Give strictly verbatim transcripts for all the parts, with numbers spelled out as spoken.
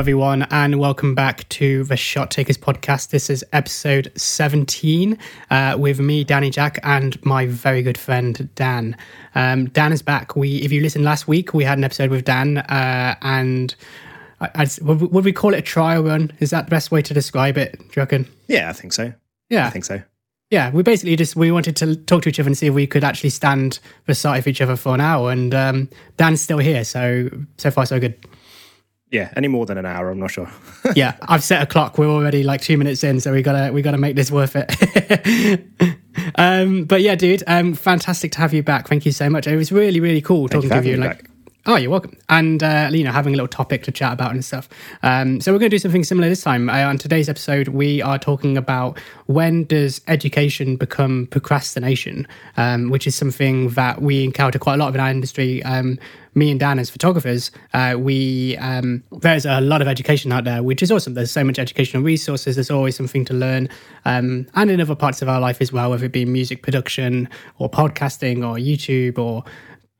everyone, and welcome back to the Shot Takers Podcast. This is episode seventeen uh, with me, Danny Jack, and my very good friend, Dan. Um, Dan is back. We, if you listened last week, we had an episode with Dan, uh, and I, I, would we call it a trial run? Is that the best way to describe it, do you reckon? Yeah, I think so. Yeah. I think so. Yeah, we basically just, we wanted to talk to each other and see if we could actually stand beside each other for an hour, and um, Dan's still here, so so far so good. Yeah, any more than an hour, I'm not sure. Yeah, I've set a clock, we're already like two minutes in, so we gotta we gotta make this worth it. um, but yeah, dude, um, fantastic to have you back, thank you so much. It was really, really cool talking to you. Like, back. Oh, you're welcome. And, uh, you know, having a little topic to chat about and stuff. Um, so we're going to do something similar this time. Uh, on today's episode, we are talking about when does education become procrastination, um, which is something that we encounter quite a lot of in our industry. Um, me and Dan as photographers, uh, we um, there's a lot of education out there, which is awesome. There's so much educational resources. There's always something to learn. Um, and in other parts of our life as well, whether it be music production or podcasting or YouTube or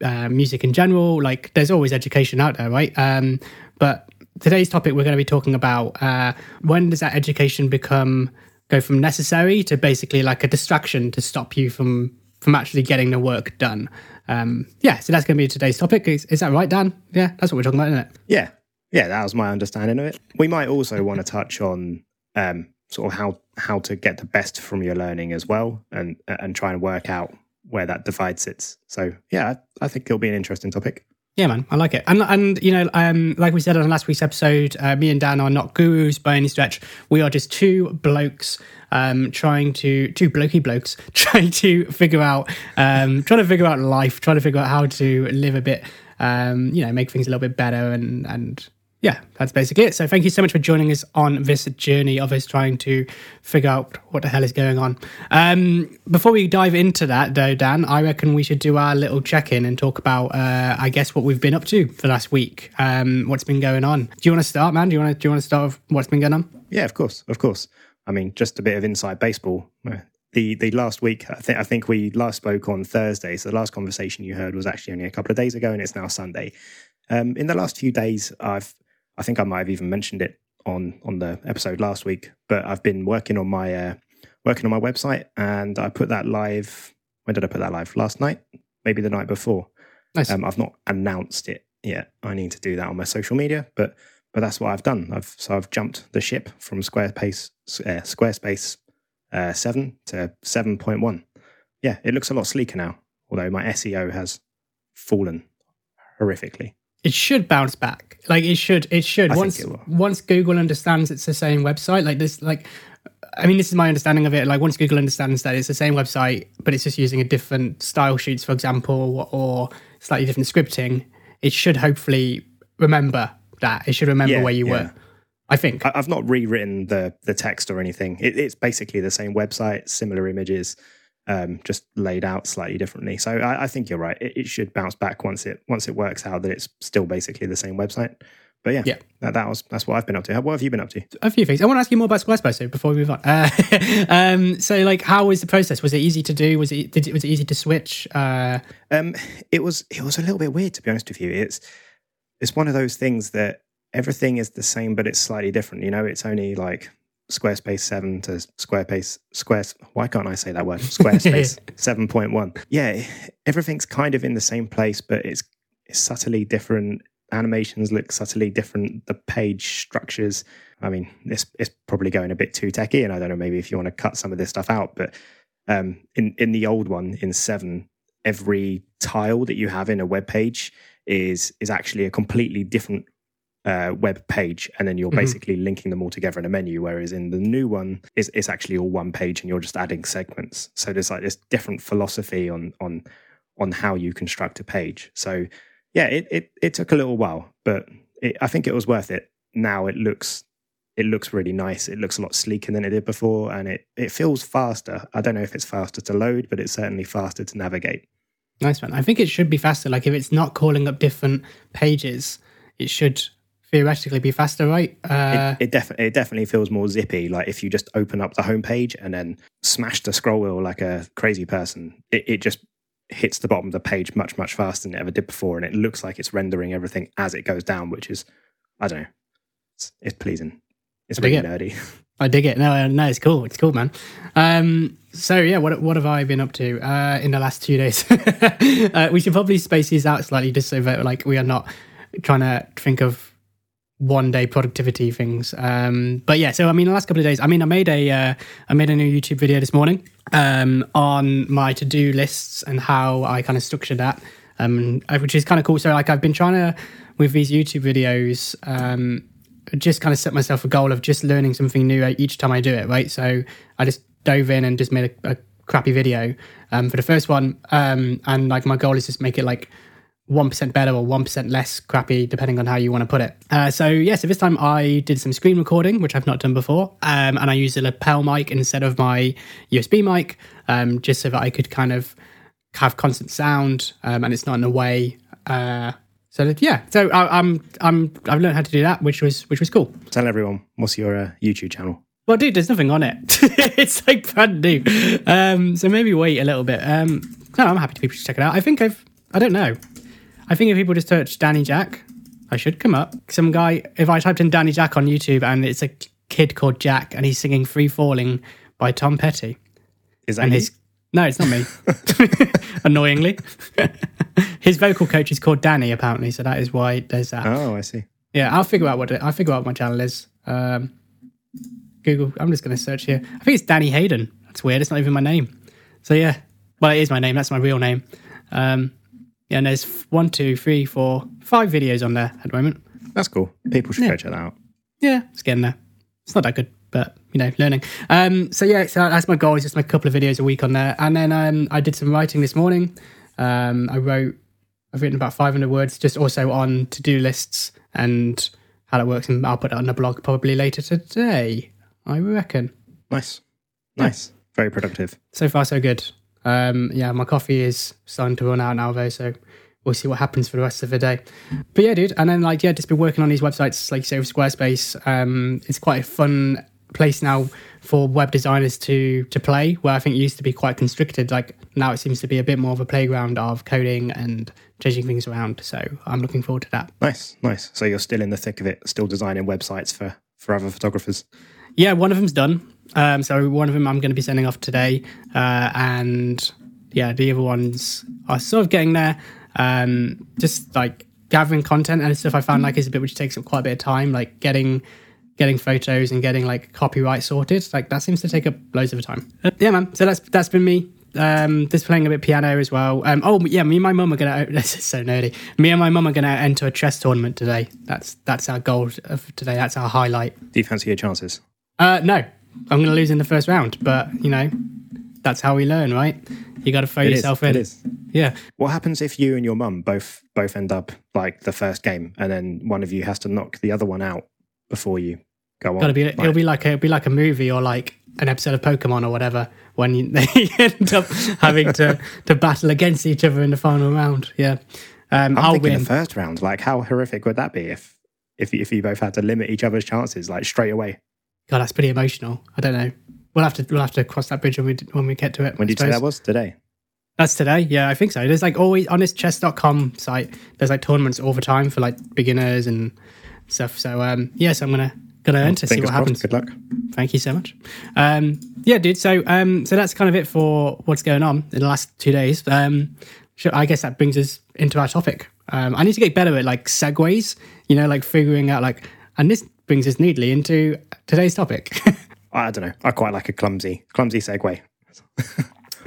Uh, music in general, like there's always education out there, right? Um, but today's topic, we're going to be talking about uh, when does that education become, go from necessary to basically like a distraction to stop you from, from actually getting the work done. Um, yeah, so that's going to be today's topic. Is, is that right, Dan? Yeah, that's what we're talking about, isn't it? Yeah, yeah, that was my understanding of it. We might also want to touch on um, sort of how, how to get the best from your learning as well, and and try and work out where that divide sits. So yeah, I think it'll be an interesting topic. Yeah, man, I like it. And, and you know, um, like we said on last week's episode, uh, me and Dan are not gurus by any stretch. We are just two blokes um, trying to, two blokey blokes, trying to figure out, um, trying to figure out life, trying to figure out how to live a bit, um, you know, make things a little bit better. And, and yeah, that's basically it. So thank you so much for joining us on this journey of us trying to figure out what the hell is going on. Um, before we dive into that, though, Dan, I reckon we should do our little check-in and talk about, uh, I guess, what we've been up to for the last week, um, what's been going on. Do you want to start, man? Do you want to do you want to start with what's been going on? Yeah, of course, of course. I mean, just a bit of inside baseball. The the last week, I think I think we last spoke on Thursday, so the last conversation you heard was actually only a couple of days ago, and it's now Sunday. Um, in the last few days, I've I think I might have even mentioned it on, on the episode last week, but I've been working on my uh, working on my website, and I put that live. When did I put that live? Last night, maybe the night before. Nice. Um, I've not announced it yet. I need to do that on my social media, but but that's what I've done. I've so I've jumped the ship from Squarespace uh, Squarespace uh, seven to seven point one. Yeah, it looks a lot sleeker now. Although my S E O has fallen horrifically. It should bounce back. Like it should, it should. I once think it will. Once Google understands it's the same website, like this, like, I mean, this is my understanding of it. Like once Google understands that it's the same website, but it's just using a different style sheets, for example, or slightly different scripting, it should hopefully remember that. It should remember yeah, where you yeah. were. I think I, I've not rewritten the the text or anything. It, it's basically the same website, similar images, um, just laid out slightly differently. So I, I think you're right. It, it should bounce back once it once it works out that it's still basically the same website. But yeah, yeah. That, that was that's what I've been up to. What have you been up to? A few things. I want to ask you more about Squarespace before we move on. Uh, um, so, like, how was the process? Was it easy to do? Was it did it, was it easy to switch? Uh... Um, it was it was a little bit weird, to be honest with you. It's it's one of those things that everything is the same, but it's slightly different. You know, it's only like Squarespace seven to Squarespace Squares. Why can't I say that word? Squarespace seven point one. Yeah, everything's kind of in the same place, but it's it's subtly different. Animations look subtly different. The page structures. I mean, this it's probably going a bit too techy, and I don't know. Maybe if you want to cut some of this stuff out, but um, in in the old one in seven, every tile that you have in a web page is is actually a completely different Uh, web page, and then you're basically mm-hmm. linking them all together in a menu, whereas in the new one it's, it's actually all one page and you're just adding segments. So there's like this different philosophy on on on how you construct a page. So yeah, it it, it took a little while, but it, I think it was worth it. Now it looks it looks really nice. It looks a lot sleeker than it did before, and it it feels faster. I don't know if it's faster to load, but it's certainly faster to navigate. Nice one. I think it should be faster. Like if it's not calling up different pages, it should theoretically be faster, right? Uh, it, it definitely it definitely feels more zippy. Like if you just open up the homepage and then smash the scroll wheel like a crazy person, it, it just hits the bottom of the page much, much faster than it ever did before. And it looks like it's rendering everything as it goes down, which is, I don't know, It's, it's pleasing. It's I really it. nerdy. I dig it. No, no, it's cool. It's cool, man. Um, so yeah, what what have I been up to uh, in the last two days? uh, we should probably space these out slightly, just so that like we are not trying to think of one day productivity things. Um, but yeah, so I mean, the last couple of days, I mean, I made a uh, I made a new YouTube video this morning um, on my to do lists and how I kind of structure that, um, which is kind of cool. So like, I've been trying to with these YouTube videos. Um, just kind of set myself a goal of just learning something new each time I do it, right? So I just dove in and just made a, a crappy video um, for the first one. Um, and like my goal is just make it like one percent better or one percent less crappy, depending on how you want to put it. Uh, so yeah, so this time I did some screen recording, which I've not done before. Um, and I used a lapel mic instead of my U S B mic, um, just so that I could kind of have constant sound um, and it's not in a way... Uh, So yeah, so I, I'm I'm I've learned how to do that, which was which was cool. Tell everyone, what's your uh, YouTube channel? Well, dude, there's nothing on it. It's like brand new. Um, so maybe wait a little bit. Um, no, I'm happy to people to check it out. I think I've I don't know. I think if people just search Danny Jack, I should come up. Some guy. If I typed in Danny Jack on YouTube, and it's a kid called Jack, and he's singing "Free Falling" by Tom Petty. Is that and his? No, it's not me. Annoyingly. His vocal coach is called Danny, apparently, so that is why there's that. Oh, I see. Yeah, I'll figure out what it, I'll figure out what my channel is. Um, Google, I'm just going to search here. I think it's Danny Hayden. That's weird. It's not even my name. So yeah, well, it is my name. That's my real name. Um, yeah, and there's one, two, three, four, five videos on there at the moment. That's cool. People should yeah. go check that out. Yeah, it's getting there. It's not that good, but you know, learning. Um, so yeah, so that's my goal. Is just make a couple of videos a week on there, and then um, I did some writing this morning. Um, I wrote, I've written about five hundred words just also on to-do lists and how that works. And I'll put it on the blog probably later today, I reckon. Nice. Nice. Yeah. Very productive. So far, so good. Um, yeah, my coffee is starting to run out now though, so we'll see what happens for the rest of the day. But yeah, dude. And then like, yeah, just been working on these websites, like you say, with Squarespace. Um, it's quite a fun place now for web designers to to play, where I think it used to be quite constricted. Like now it seems to be a bit more of a playground of coding and changing things around, so I'm looking forward to that. Nice nice So you're still in the thick of it, still designing websites for for other photographers? Yeah, one of them's done. Um so one of them I'm going to be sending off today, uh and yeah, the other ones are sort of getting there. Um just like gathering content and stuff I found like is a bit which takes up quite a bit of time, like getting getting photos and getting like copyright sorted, like that seems to take up loads of time. Yeah, man, so that's that's been me. Um just playing a bit of piano as well. Um oh yeah, me and my mum are gonna this is so nerdy me and my mum are gonna enter a chess tournament today. That's that's our goal of today. That's our highlight. Do you fancy your chances? Uh no, I'm gonna lose in the first round, but you know, that's how we learn, right? You got to throw it yourself is, in. It is. Yeah. What happens if you and your mum both both end up like the first game, and then one of you has to knock the other one out before you go on? Gotta be, it'll be like a, it'll be like a movie or like an episode of Pokemon or whatever, when you, they end up having to, to battle against each other in the final round. Yeah, um, I'm I'll thinking win the first round. Like, how horrific would that be if if if you both had to limit each other's chances like straight away? God, that's pretty emotional. I don't know. We'll have to we'll have to cross that bridge when we when we get to it. When did you say that was today? That's today. Yeah, I think so. There's like always on this chess dot com site. There's like tournaments all the time for like beginners and stuff. So um, yes, yeah, so I'm gonna. Got to earn to see what happens. Good luck. Thank you so much. Um, yeah, dude. So, um, so that's kind of it for what's going on in the last two days. Um, sure, I guess that brings us into our topic. Um, I need to get better at like segues. You know, like figuring out like, and this brings us neatly into today's topic. I don't know. I quite like a clumsy, clumsy segue.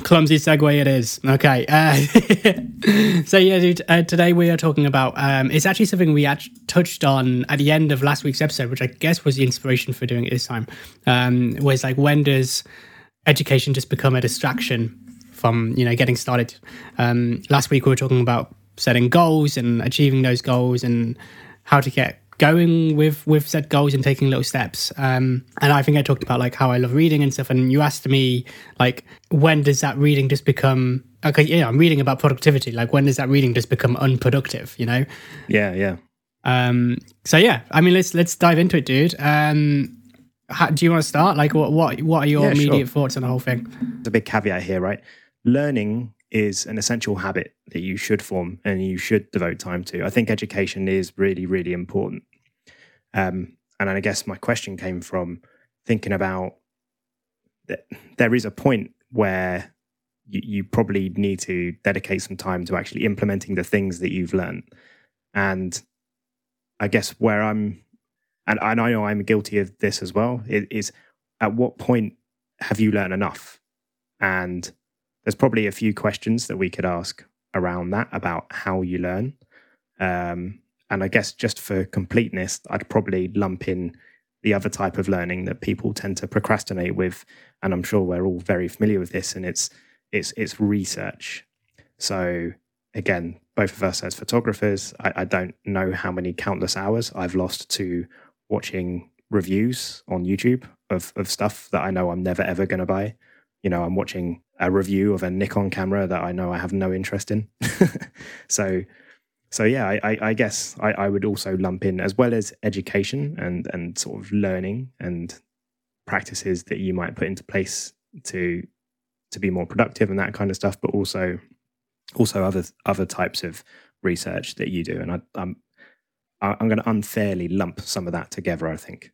Clumsy segue it is. Okay. Uh, so yeah, dude, uh, today we are talking about, um, it's actually something we actually touched on at the end of last week's episode, which I guess was the inspiration for doing it this time, um, was like, when does education just become a distraction from, you know, getting started? Um, last week we were talking about setting goals and achieving those goals and how to get going with, with set goals and taking little steps. Um, and I think I talked about like how I love reading and stuff. And you asked me like, when does that reading just become, okay, yeah, I'm reading about productivity. Like when does that reading just become unproductive, you know? Yeah. Yeah. Um, so yeah, I mean, let's, let's dive into it, dude. Um, how, do you want to start? Like what, what, what are your yeah, immediate sure. thoughts on the whole thing? There's a big caveat here, right? Learning is an essential habit that you should form and you should devote time to. I think education is really, really important. Um, And I guess my question came from thinking about that there is a point where you, you probably need to dedicate some time to actually implementing the things that you've learned. And I guess where I'm, and, and I know I'm guilty of this as well, is, is at what point have you learned enough? And there's probably a few questions that we could ask around that about how you learn. Um, and I guess just for completeness, I'd probably lump in the other type of learning that people tend to procrastinate with. And I'm sure we're all very familiar with this, and it's it's it's research. So again, both of us as photographers, I, I don't know how many countless hours I've lost to watching reviews on YouTube of, of stuff that I know I'm never, ever going to buy. You know, I'm watching a review of a Nikon camera that I know I have no interest in. so, so yeah, I, I, I guess I, I would also lump in, as well as education and, and sort of learning and practices that you might put into place to to be more productive and that kind of stuff, but also also other other types of research that you do. And I, I'm I'm going to unfairly lump some of that together, I think.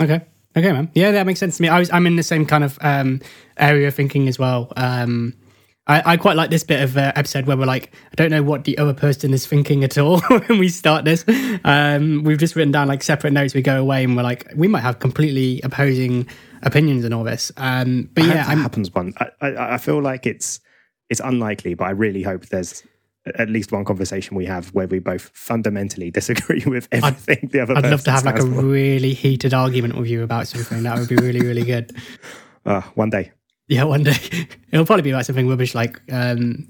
Okay. Okay, man. Yeah, that makes sense to me. I was, I'm in the same kind of um, area of thinking as well. Um, I, I quite like this bit of uh, episode where we're like, I don't know what the other person is thinking at all when we start this. Um, we've just written down like separate notes. We go away and we're like, we might have completely opposing opinions in all this. Um, but I yeah, it happens. One, I, I, I feel like it's it's unlikely, but I really hope there's at least one conversation we have where we both fundamentally disagree with everything I'd, the other I'd person love to have like a for. really heated argument with you about something. That would be really, really good. Uh, one day. Yeah, one day. It'll probably be about something rubbish like, um,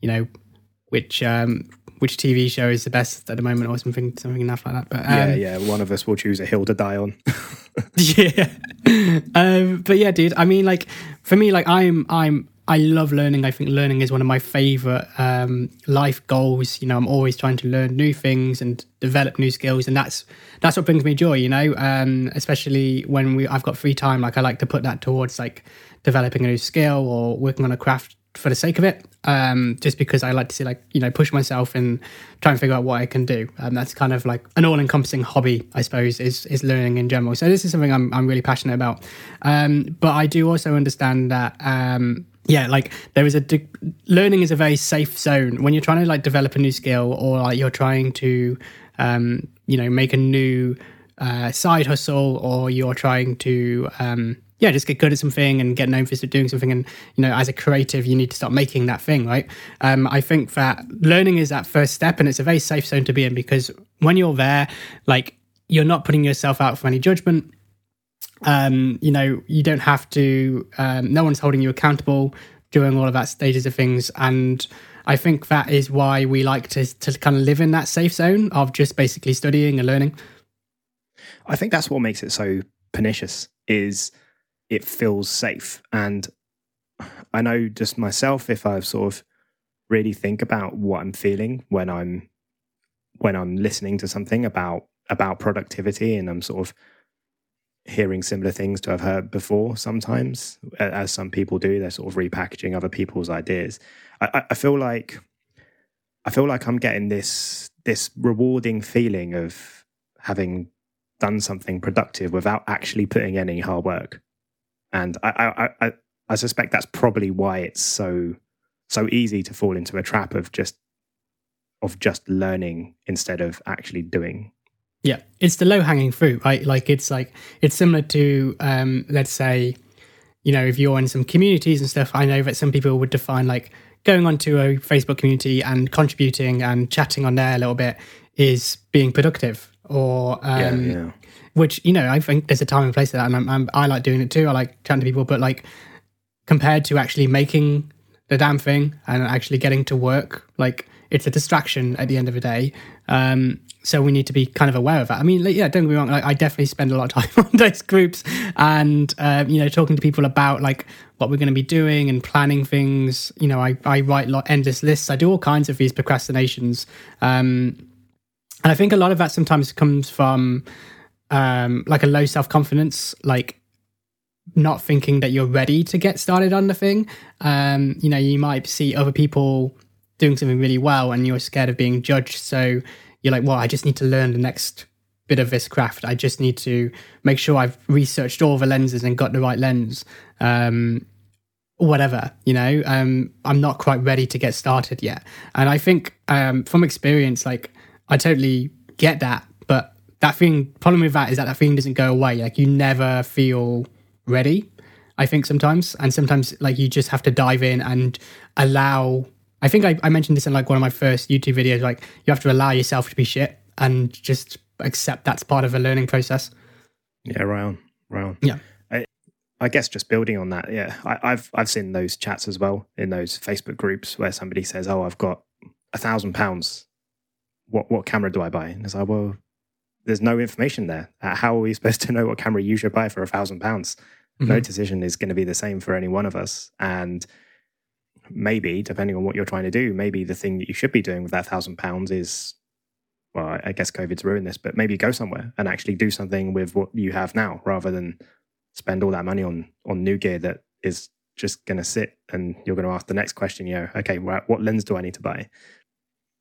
you know, which um, which T V show is the best at the moment or something something enough like that. But um, Yeah, yeah. One of us will choose a hill to die on. yeah. Um, but yeah, dude, I mean, like, for me, like, I'm I'm... I love learning. I think learning is one of my favorite um, life goals. You know, I'm always trying to learn new things and develop new skills, and that's that's what brings me joy. You know, um, especially when we I've got free time. Like I like to put that towards like developing a new skill or working on a craft for the sake of it. Um, just because I like to see, like you know, push myself and try and figure out what I can do. And um, that's kind of like an all-encompassing hobby, I suppose, is is learning in general. So this is something I'm I'm really passionate about. Um, but I do also understand that. Um, Yeah, like there is a de- learning is a very safe zone when you're trying to like develop a new skill or like you're trying to, um, you know, make a new uh, side hustle or you're trying to, um, yeah, just get good at something and get known for doing something. And, you know, as a creative, you need to start making that thing, right? Um, I think that learning is that first step, and it's a very safe zone to be in because when you're there, like you're not putting yourself out for any judgment. Um, you know, you don't have to, um, no one's holding you accountable during all of that stages of things. And I think that is why we like to, to kind of live in that safe zone of just basically studying and learning. I think that's what makes it so pernicious is it feels safe. And I know just myself, if I sort of really think about what I'm feeling when I'm, when I'm listening to something about, about productivity and I'm sort of hearing similar things to have heard before sometimes, as some people do, they're sort of repackaging other people's ideas. I, I feel like I feel like I'm getting this this rewarding feeling of having done something productive without actually putting any hard work. And I I, I, I suspect that's probably why it's so so easy to fall into a trap of just of just learning instead of actually doing. Yeah, it's the low-hanging fruit, right? Like, it's like, it's similar to, um, let's say, you know, if you're in some communities and stuff, I know that some people would define, like, going onto a Facebook community and contributing and chatting on there a little bit is being productive, or, um, yeah, yeah. which, you know, I think there's a time and place for that, and I'm, I'm, I like doing it too, I like chatting to people, but, like, compared to actually making the damn thing and actually getting to work, like, it's a distraction at the end of the day, um, so we need to be kind of aware of that. I mean, like, yeah, don't get me wrong. Like, I definitely spend a lot of time on those groups and, uh, you know, talking to people about like what we're going to be doing and planning things. You know, I, I write lot, endless lists. I do all kinds of these procrastinations. Um, and I think a lot of that sometimes comes from um, like a low self-confidence, like not thinking that you're ready to get started on the thing. Um, you know, you might see other people doing something really well and you're scared of being judged. So you're like, well, I just need to learn the next bit of this craft. I just need to make sure I've researched all the lenses and got the right lens. Um, whatever, you know, um, I'm not quite ready to get started yet. And I think um, from experience, like, I totally get that. But that thing, problem with that is that that thing doesn't go away. Like, you never feel ready, I think, sometimes. And sometimes, like, you just have to dive in and allow... I think I, I mentioned this in, like, one of my first YouTube videos. Like, you have to allow yourself to be shit and just accept that's part of a learning process. Yeah, right on, right on. Yeah. I, I guess just building on that, yeah. I, I've I've seen those chats as well in those Facebook groups where somebody says, oh, I've got a thousand pounds. What what camera do I buy? And it's like, well, there's no information there. How are we supposed to know what camera you should buy for a thousand pounds? No decision is going to be the same for any one of us. And maybe, depending on what you're trying to do, maybe the thing that you should be doing with that thousand pounds is, well, I guess COVID's ruined this, but maybe go somewhere and actually do something with what you have now, rather than spend all that money on on new gear that is just going to sit and you're going to ask the next question, you know, okay, what lens do I need to buy?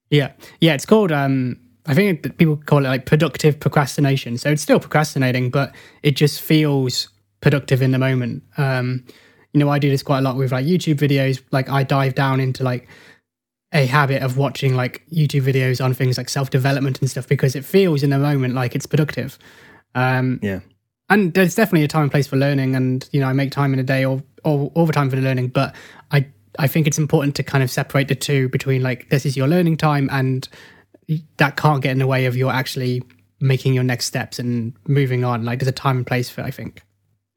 Yeah. Yeah, it's called, um, I think people call it like productive procrastination. So it's still procrastinating, but it just feels productive in the moment. Um, you know, I do this quite a lot with like YouTube videos. Like, I dive down into like a habit of watching like YouTube videos on things like self-development and stuff, because it feels in the moment like it's productive. Um, yeah. And there's definitely a time and place for learning, and, you know, I make time in a day or all, all the time for the learning, but I, I think it's important to kind of separate the two between like, this is your learning time, and that can't get in the way of your actually making your next steps and moving on. Like, there's a time and place for it, I think.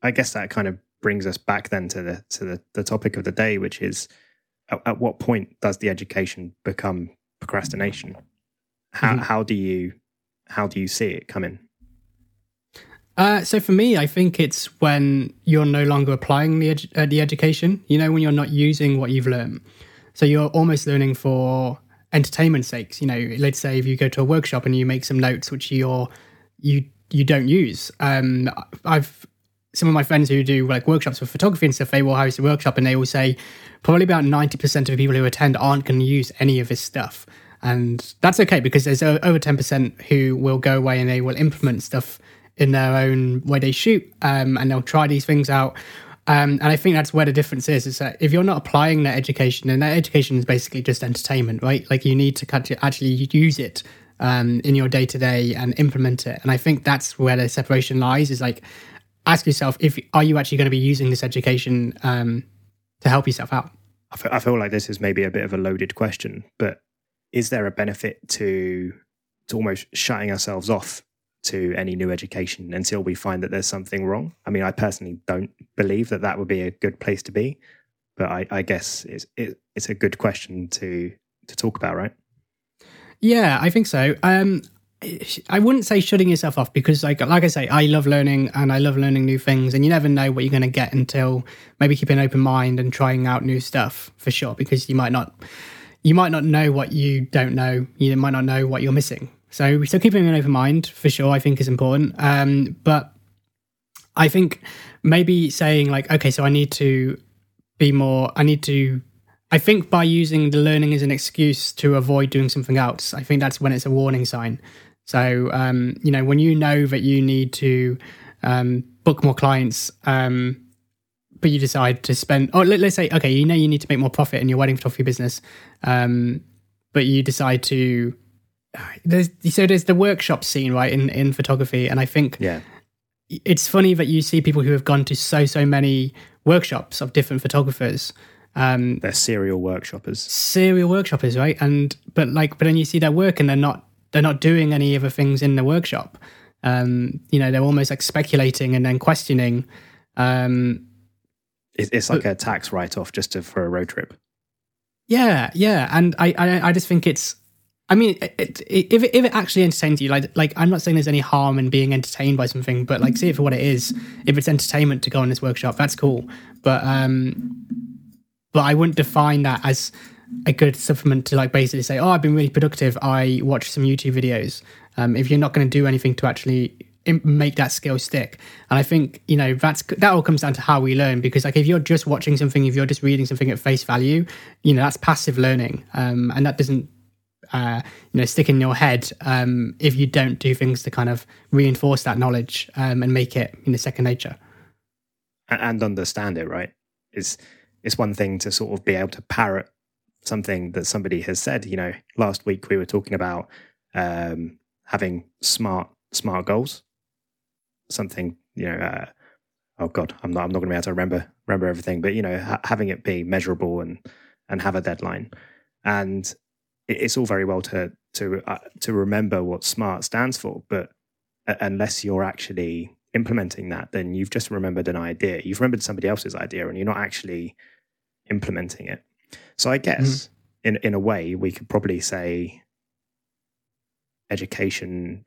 I guess that kind of brings us back then to the to the, the topic of the day, which is at, at what point does the education become procrastination? How mm-hmm. how do you how do you see it come in? Uh, so for me, I think it's when you're no longer applying the edu- uh, the education. You know, when you're not using what you've learned. So you're almost learning for entertainment sakes. You know, let's say if you go to a workshop and you make some notes which you're you you don't use. Um, I've Some of my friends who do like workshops for photography and stuff, they will host a workshop and they will say probably about ninety percent of the people who attend aren't going to use any of this stuff. And that's okay, because there's over ten percent who will go away and they will implement stuff in their own way they shoot, um, and they'll try these things out. Um, and I think that's where the difference is, is that if you're not applying that education, and that education is basically just entertainment, right? Like, you need to actually use it um, in your day-to-day and implement it. And I think that's where the separation lies, is like, ask yourself, if are you actually going to be using this education um, to help yourself out? I feel, I feel like this is maybe a bit of a loaded question, but is there a benefit to to almost shutting ourselves off to any new education until we find that there's something wrong? I mean, I personally don't believe that that would be a good place to be, but I, I guess it's it, it's a good question to to talk about, right? Yeah, I think so. Um, I wouldn't say shutting yourself off, because like like I say, I love learning and I love learning new things, and you never know what you're going to get until maybe keeping an open mind and trying out new stuff, for sure, because you might not you might not know what you don't know. You might not know what you're missing. So so keeping an open mind, for sure, I think is important. Um, but I think maybe saying like, okay, so I need to be more, I need to I think by using the learning as an excuse to avoid doing something else, I think that's when it's a warning sign. So, um, you know, when you know that you need to um, book more clients, um, but you decide to spend, or let, let's say, okay, you know you need to make more profit in your wedding photography business, um, but you decide to, there's, so there's the workshop scene, right, in, in photography. And I think yeah. it's funny that you see people who have gone to so, so many workshops of different photographers. Um, they're serial workshoppers. Serial workshoppers, right? And but like, but then you see their work, and they're not they're not doing any other things in the workshop. Um, you know, they're almost like speculating and then questioning. Um, it's, it's like but, a tax write-off just to, for a road trip. Yeah, yeah, and I, I, I just think it's. I mean, it, it, if it, if it actually entertains you, like like I'm not saying there's any harm in being entertained by something, but like, see it for what it is. If it's entertainment to go on this workshop, that's cool. But. Um, But I wouldn't define that as a good supplement to like basically say, oh, I've been really productive. I watched some YouTube videos. Um, if you're not going to do anything to actually make that skill stick. And I think, you know, that's that all comes down to how we learn, because like if you're just watching something, if you're just reading something at face value, you know, that's passive learning. Um, and that doesn't uh, you know, stick in your head um, if you don't do things to kind of reinforce that knowledge um, and make it, you know, second nature. And understand it, right? It's, it's one thing to sort of be able to parrot something that somebody has said. You know, last week we were talking about um, having smart, smart goals, something, you know, uh, oh God, I'm not, I'm not going to be able to remember, remember everything, but, you know, ha- having it be measurable and, and have a deadline. And it's all very well to, to, uh, to remember what SMART stands for, but unless you're actually implementing that, then you've just remembered an idea. You've remembered somebody else's idea and you're not actually implementing it. So I guess mm-hmm. in, in a way we could probably say education,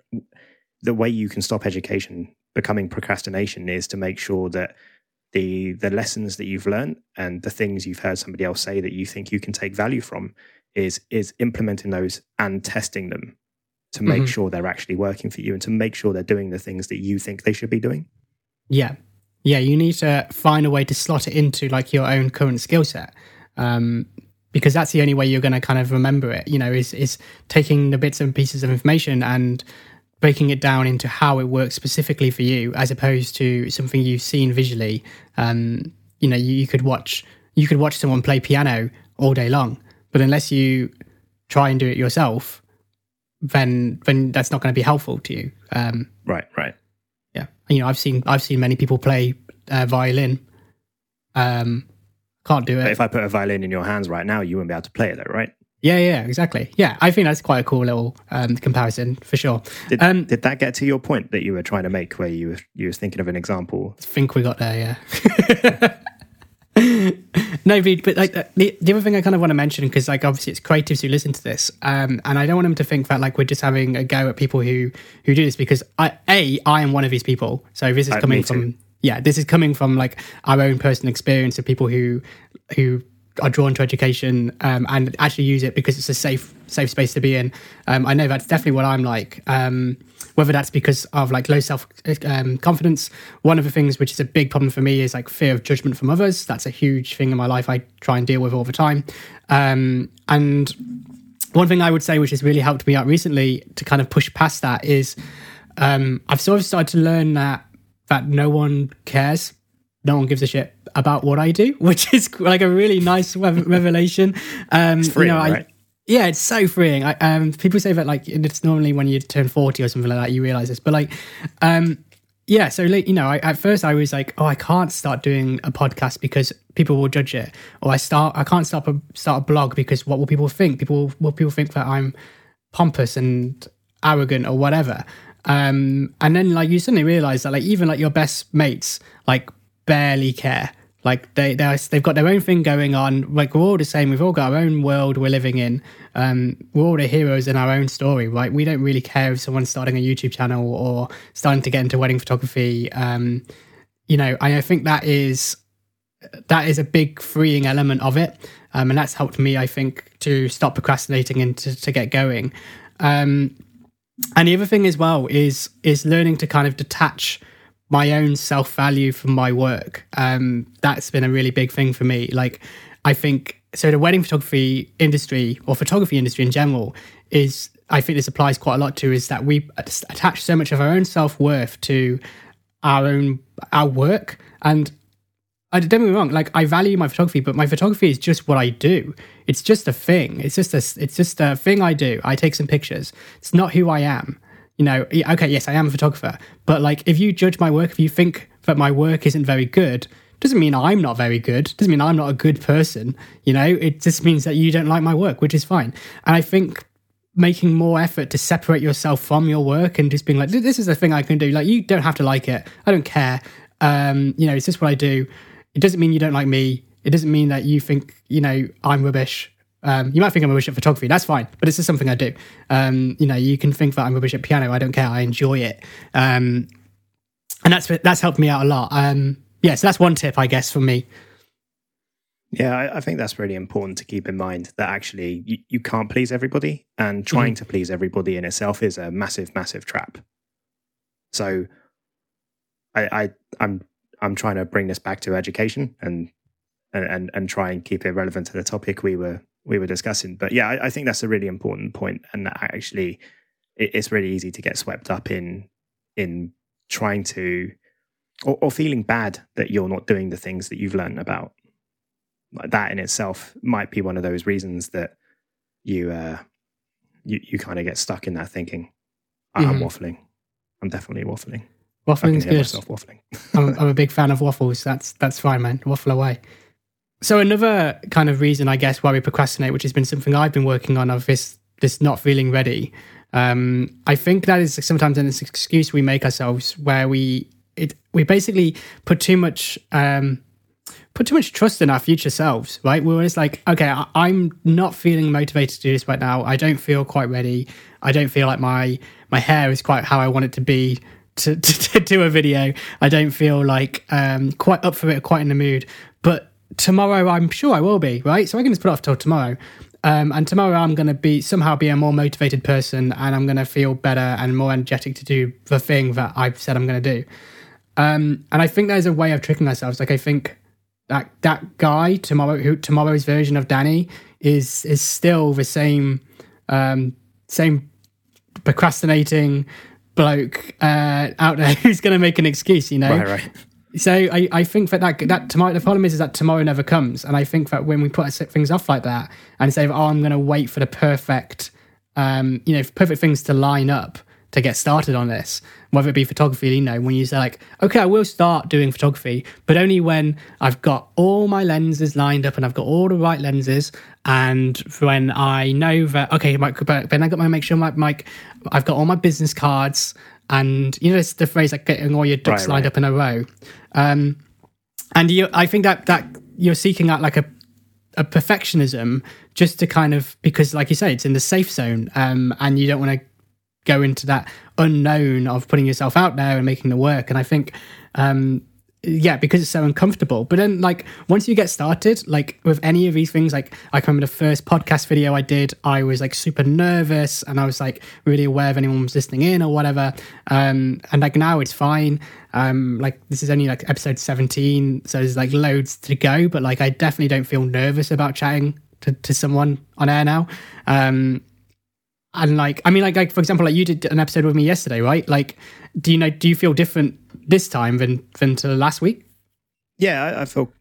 the way you can stop education becoming procrastination is to make sure that the the lessons that you've learned and the things you've heard somebody else say that you think you can take value from is is implementing those and testing them to make mm-hmm. sure they're actually working for you and to make sure they're doing the things that you think they should be doing. Yeah. Yeah, you need to find a way to slot it into like your own current skill set, um, because that's the only way you're going to kind of remember it, you know, is is taking the bits and pieces of information and breaking it down into how it works specifically for you, as opposed to something you've seen visually. Um, you know, you, you could watch you could watch someone play piano all day long, but unless you try and do it yourself, then then that's not going to be helpful to you. Um, right, right, yeah. And, you know, I've seen I've seen many people play uh, violin. Um, can't do it. But if I put a violin in your hands right now, you wouldn't be able to play it, though, right? Yeah, yeah, exactly. Yeah, I think that's quite a cool little um, comparison for sure. Did, um, did that get to your point that you were trying to make where you were, you were thinking of an example? I think we got there, yeah. No, but like the, the other thing I kind of want to mention, because like obviously it's creatives who listen to this, um, and I don't want them to think that like we're just having a go at people who, who do this, because I, A, I am one of these people. So this is uh, coming from, yeah, this is coming from like our own personal experience of people who who... are drawn to education um, and actually use it because it's a safe safe space to be in. Um, I know that's definitely what I'm like, um, whether that's because of like low self-confidence. Um, one of the things which is a big problem for me is like fear of judgment from others. That's a huge thing in my life I try and deal with all the time. Um, and one thing I would say which has really helped me out recently to kind of push past that is um, I've sort of started to learn that that no one cares. No one gives a shit about what I do, which is like a really nice revelation. Um, it's freeing, you know, I, right? Yeah, it's so freeing. I, um, people say that like it's normally when you turn forty or something like that you realise this, but like, um, yeah. So you know, I, at first I was like, oh, I can't start doing a podcast because people will judge it, or I start, I can't start a start a blog because what will people think? People will people think that I'm pompous and arrogant or whatever. Um, and then like you suddenly realise that like even like your best mates like. Barely care. Like they, they've got their own thing going on. Like we're all the same. We've all got our own world we're living in. Um, we're all the heroes in our own story, right? We don't really care if someone's starting a YouTube channel or starting to get into wedding photography. Um, you know, I, I think that is that is a big freeing element of it, um, and that's helped me, I think, to stop procrastinating and to, to get going. Um, and the other thing as well is is learning to kind of detach my own self-value from my work. Um, that's been a really big thing for me. Like, I think, so the wedding photography industry or photography industry in general is, I think this applies quite a lot to, is that we attach so much of our own self-worth to our own, our work. And I don't get me wrong, like I value my photography, but my photography is just what I do. It's just a thing. It's just a, it's just a thing I do. I take some pictures. It's not who I am. You know, okay, yes, I am a photographer, but like if you judge my work, if you think that my work isn't very good, doesn't mean I'm not very good, doesn't mean I'm not a good person, you know, it just means that you don't like my work, which is fine. And I think making more effort to separate yourself from your work and just being like, this is a thing I can do, like you don't have to like it, I don't care, um, you know, it's just what I do. It doesn't mean you don't like me, it doesn't mean that you think, you know, I'm rubbish. Um, you might think I'm rubbish at photography, that's fine, but it's just something I do. Um, you know, you can think that I'm rubbish at piano, I don't care, I enjoy it. Um, and that's that's helped me out a lot. Um, yeah, so that's one tip, I guess, for me. Yeah, I, I think that's really important to keep in mind that actually you, you can't please everybody, and trying mm-hmm. to please everybody in itself is a massive, massive trap. So I, I, I'm I'm trying to bring this back to education and and and try and keep it relevant to the topic we were we were discussing. But yeah, I, I think that's a really important point, and that actually it, it's really easy to get swept up in in trying to or, or feeling bad that you're not doing the things that you've learned about. Like that in itself might be one of those reasons that you uh, you you kind of get stuck in that thinking. Mm-hmm. I'm waffling. I'm definitely waffling. Waffling's good. Myself waffling. I'm, I'm a big fan of waffles. That's that's fine, man. Waffle away. So another kind of reason, I guess, why we procrastinate, which has been something I've been working on, of this this not feeling ready. Um, I think that is sometimes an excuse we make ourselves, where we it we basically put too much um, put too much trust in our future selves, right? We're always like, okay, I, I'm not feeling motivated to do this right now. I don't feel quite ready. I don't feel like my my hair is quite how I want it to be. To, to, to do a video. I don't feel like um, quite up for it, quite in the mood. But tomorrow I'm sure I will be, right? So I can just put it off till tomorrow. Um, and tomorrow I'm going to be somehow be a more motivated person, and I'm going to feel better and more energetic to do the thing that I've said I'm going to do. Um, and I think there's a way of tricking ourselves. Like I think that that guy tomorrow, who tomorrow's version of Danny is is still the same um, same procrastinating bloke uh, out there who's going to make an excuse, you know. Right, right. So I, I think that, that that tomorrow, the problem is, is that tomorrow never comes, and I think that when we put things off like that and say, "Oh, I'm going to wait for the perfect, um, you know, perfect things to line up to get started on this," whether it be photography, you know, when you say like, "Okay, I will start doing photography, but only when I've got all my lenses lined up and I've got all the right lenses, and when I know that okay, Mike, but then I got my make sure my Mike." I've got all my business cards, and you know, it's the phrase like getting all your ducks right, lined right. up in a row. Um, and you, I think that, that you're seeking out like a, a perfectionism just to kind of, because like you say, it's in the safe zone, um, and you don't want to go into that unknown of putting yourself out there and making the work. And I think, um, yeah, because it's so uncomfortable. But then like, once you get started, like with any of these things, like I remember the first podcast video I did, I was like super nervous, and I was like really aware if anyone was listening in or whatever. Um, and like now it's fine. Um, like this is only like episode seventeen. So there's like loads to go, but like, I definitely don't feel nervous about chatting to, to someone on air now. Um, and like, I mean, like, like, for example, like you did an episode with me yesterday, right? Like, do you know, do you feel different this time than, than to last week? Yeah, I, I feel,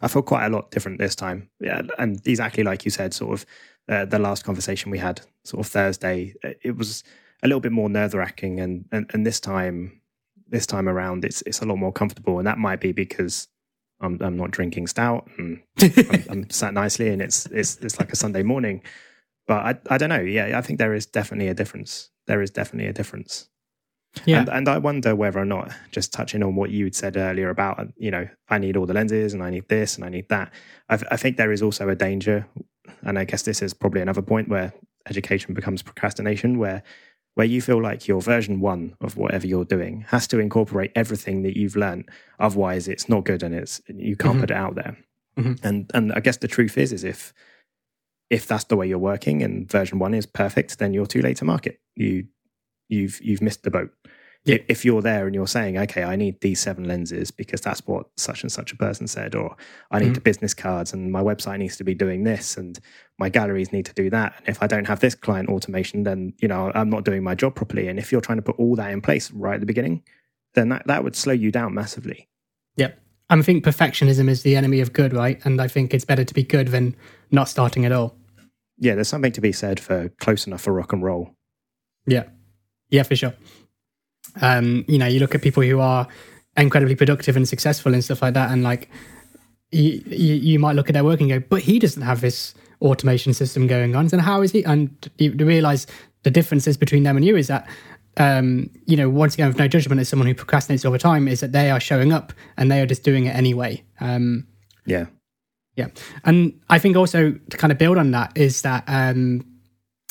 I feel quite a lot different this time. Yeah. And exactly like you said, sort of uh, the last conversation we had sort of Thursday, it was a little bit more nerve wracking. And, and, and this time, this time around, it's, it's a lot more comfortable. And that might be because I'm, I'm not drinking stout and I'm, I'm sat nicely, and it's, it's, it's like a Sunday morning. But I, I don't know. Yeah, I think there is definitely a difference. There is definitely a difference. Yeah. And, and I wonder whether or not, just touching on what you'd said earlier about, you know, I need all the lenses and I need this and I need that. I've, I think there is also a danger. And I guess this is probably another point where education becomes procrastination, where where you feel like your version one of whatever you're doing has to incorporate everything that you've learned. Otherwise, it's not good and it's you can't mm-hmm. put it out there. Mm-hmm. And and I guess the truth is, is if... if that's the way you're working and version one is perfect, then you're too late to market. You, you've you've missed the boat. Yeah. If you're there and you're saying, okay, I need these seven lenses because that's what such and such a person said, or I need mm-hmm. the business cards and my website needs to be doing this and my galleries need to do that. And if I don't have this client automation, then you know I'm not doing my job properly. And if you're trying to put all that in place right at the beginning, then that, that would slow you down massively. Yep. I think perfectionism is the enemy of good, right? And I think it's better to be good than not starting at all. Yeah, there's something to be said for close enough for rock and roll. Yeah, yeah, for sure. Um, you know, you look at people who are incredibly productive and successful and stuff like that, and like you, you, you might look at their work and go, "But he doesn't have this automation system going on." And how is he? And you realize the differences between them and you is that. Um, you know, once again, with no judgment, as someone who procrastinates all the time, is that they are showing up and they are just doing it anyway. Um, yeah. Yeah. And I think also to kind of build on that is that, um,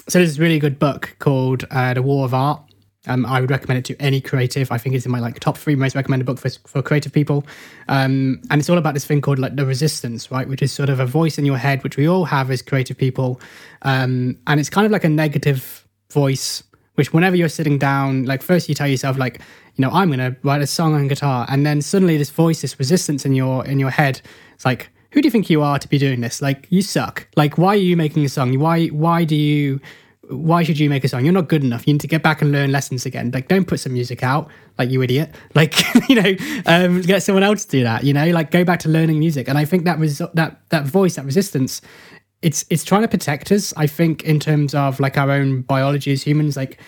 so there's a really good book called uh, The War of Art. Um, I would recommend it to any creative. I think it's in my like top three most recommended book for, for creative people. Um, and it's all about this thing called like the resistance, right? Which is sort of a voice in your head, which we all have as creative people. Um, and it's kind of like a negative voice, which whenever you're sitting down, like first you tell yourself like, you know, I'm going to write a song on guitar. And then suddenly this voice, this resistance in your in your head, it's like, who do you think you are to be doing this? Like, you suck. Like, why are you making a song? Why, why do you, why should you make a song? You're not good enough. You need to get back and learn lessons again. Like, don't put some music out, like, you idiot. Like, you know, um, get someone else to do that, you know, like, go back to learning music. And I think that was that, that voice, that resistance, it's, it's trying to protect us. I think in terms of like our own biology as humans, like,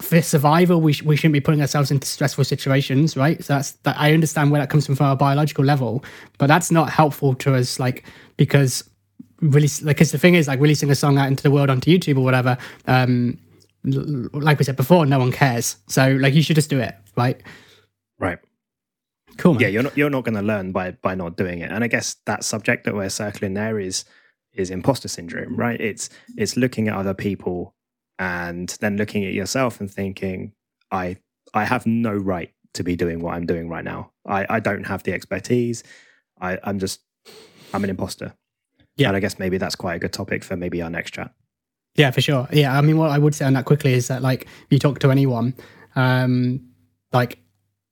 for survival, we sh- we shouldn't be putting ourselves into stressful situations, right? So that's that. I understand where that comes from from a biological level, but that's not helpful to us, like, because really, like, because the thing is, like, releasing a song out into the world onto YouTube or whatever, um, like we said before, no one cares. So, like, you should just do it, right? Right. Cool, man. Yeah, you're not you're not going to learn by by not doing it. And I guess that subject that we're circling there is is imposter syndrome, right? It's it's looking at other people. And then looking at yourself and thinking, I I have no right to be doing what I'm doing right now. I, I don't have the expertise. I, I'm just, I'm an imposter. Yeah. And I guess maybe that's quite a good topic for maybe our next chat. Yeah, for sure. Yeah, I mean, what I would say on that quickly is that, like, if you talk to anyone, um, like,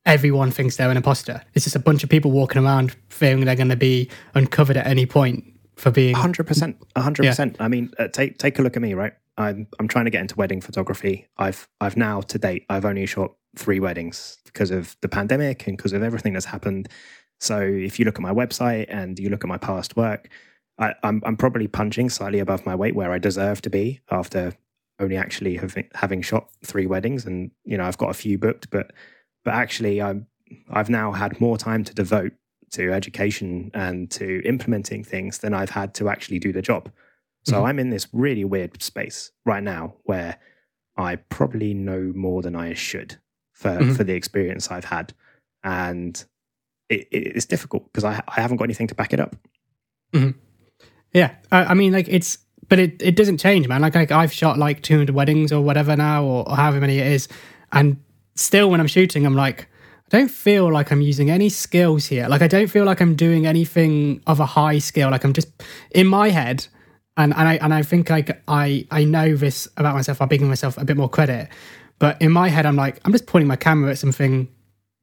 everyone thinks they're an imposter. It's just a bunch of people walking around fearing they're going to be uncovered at any point for being... one hundred percent. one hundred percent. Yeah. I mean, uh, take take a look at me, right? I'm I'm trying to get into wedding photography. I've I've now to date I've only shot three weddings because of the pandemic and because of everything that's happened. So if you look at my website and you look at my past work, I, I'm I'm probably punching slightly above my weight where I deserve to be after only actually having having shot three weddings, and you know I've got a few booked, but but actually I'm I've now had more time to devote to education and to implementing things than I've had to actually do the job. So mm-hmm. I'm in this really weird space right now where I probably know more than I should for, mm-hmm. for the experience I've had. And it, it, it's difficult because I, I haven't got anything to back it up. Mm-hmm. Yeah. I, I mean, like it's, but it, it doesn't change, man. Like, like I've shot like two hundred weddings or whatever now, or, or however many it is. And still when I'm shooting, I'm like, I don't feel like I'm using any skills here. Like, I don't feel like I'm doing anything of a high skill. Like, I'm just in my head. And and I and I think I, I, I know this about myself. I'm giving myself a bit more credit. But in my head, I'm like, I'm just pointing my camera at something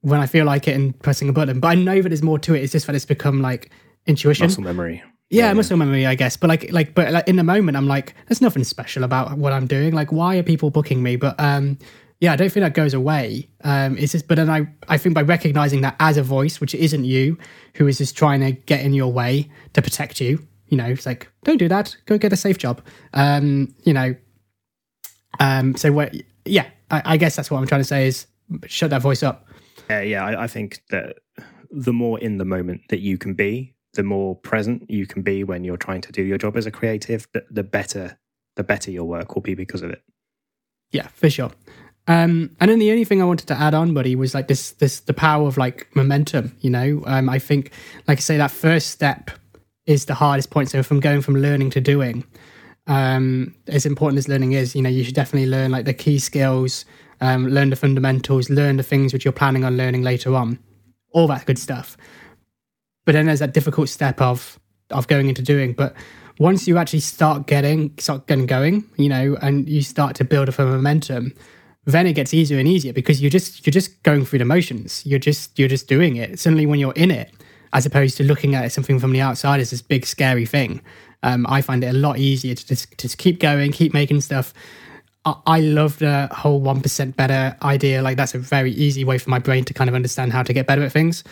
when I feel like it and pressing a button. But I know that there's more to it. It's just that it's become like intuition. Muscle memory. Yeah, yeah. muscle memory, I guess. But like, like, but like in the moment, I'm like, there's nothing special about what I'm doing. Like, why are people booking me? But um, yeah, I don't think that goes away. Um, it's just, but then I, I think by recognizing that as a voice, which isn't you, who is just trying to get in your way to protect you, you know, it's like, don't do that. Go get a safe job. Um, you know, um, so what, yeah, I, I guess that's what I'm trying to say is shut that voice up. Uh, yeah, I, I think that the more in the moment that you can be, the more present you can be when you're trying to do your job as a creative, the, the better, the better your work will be because of it. Yeah, for sure. Um, and then the only thing I wanted to add on, buddy, was like this, this, the power of like momentum, you know, um, I think, like I say, that first step is the hardest point. So from going from learning to doing, um, as important as learning is, you know, you should definitely learn like the key skills, um, learn the fundamentals, learn the things which you're planning on learning later on, all that good stuff. But then there's that difficult step of of going into doing. But once you actually start getting, start getting going, you know, and you start to build up a momentum, then it gets easier and easier because you're just you're just going through the motions. You're just you're just doing it. Suddenly when you're in it, as opposed to looking at something from the outside as this big, scary thing. Um, I find it a lot easier to just, just keep going, keep making stuff. I, I love the whole one percent better idea. Like, that's a very easy way for my brain to kind of understand how to get better at things.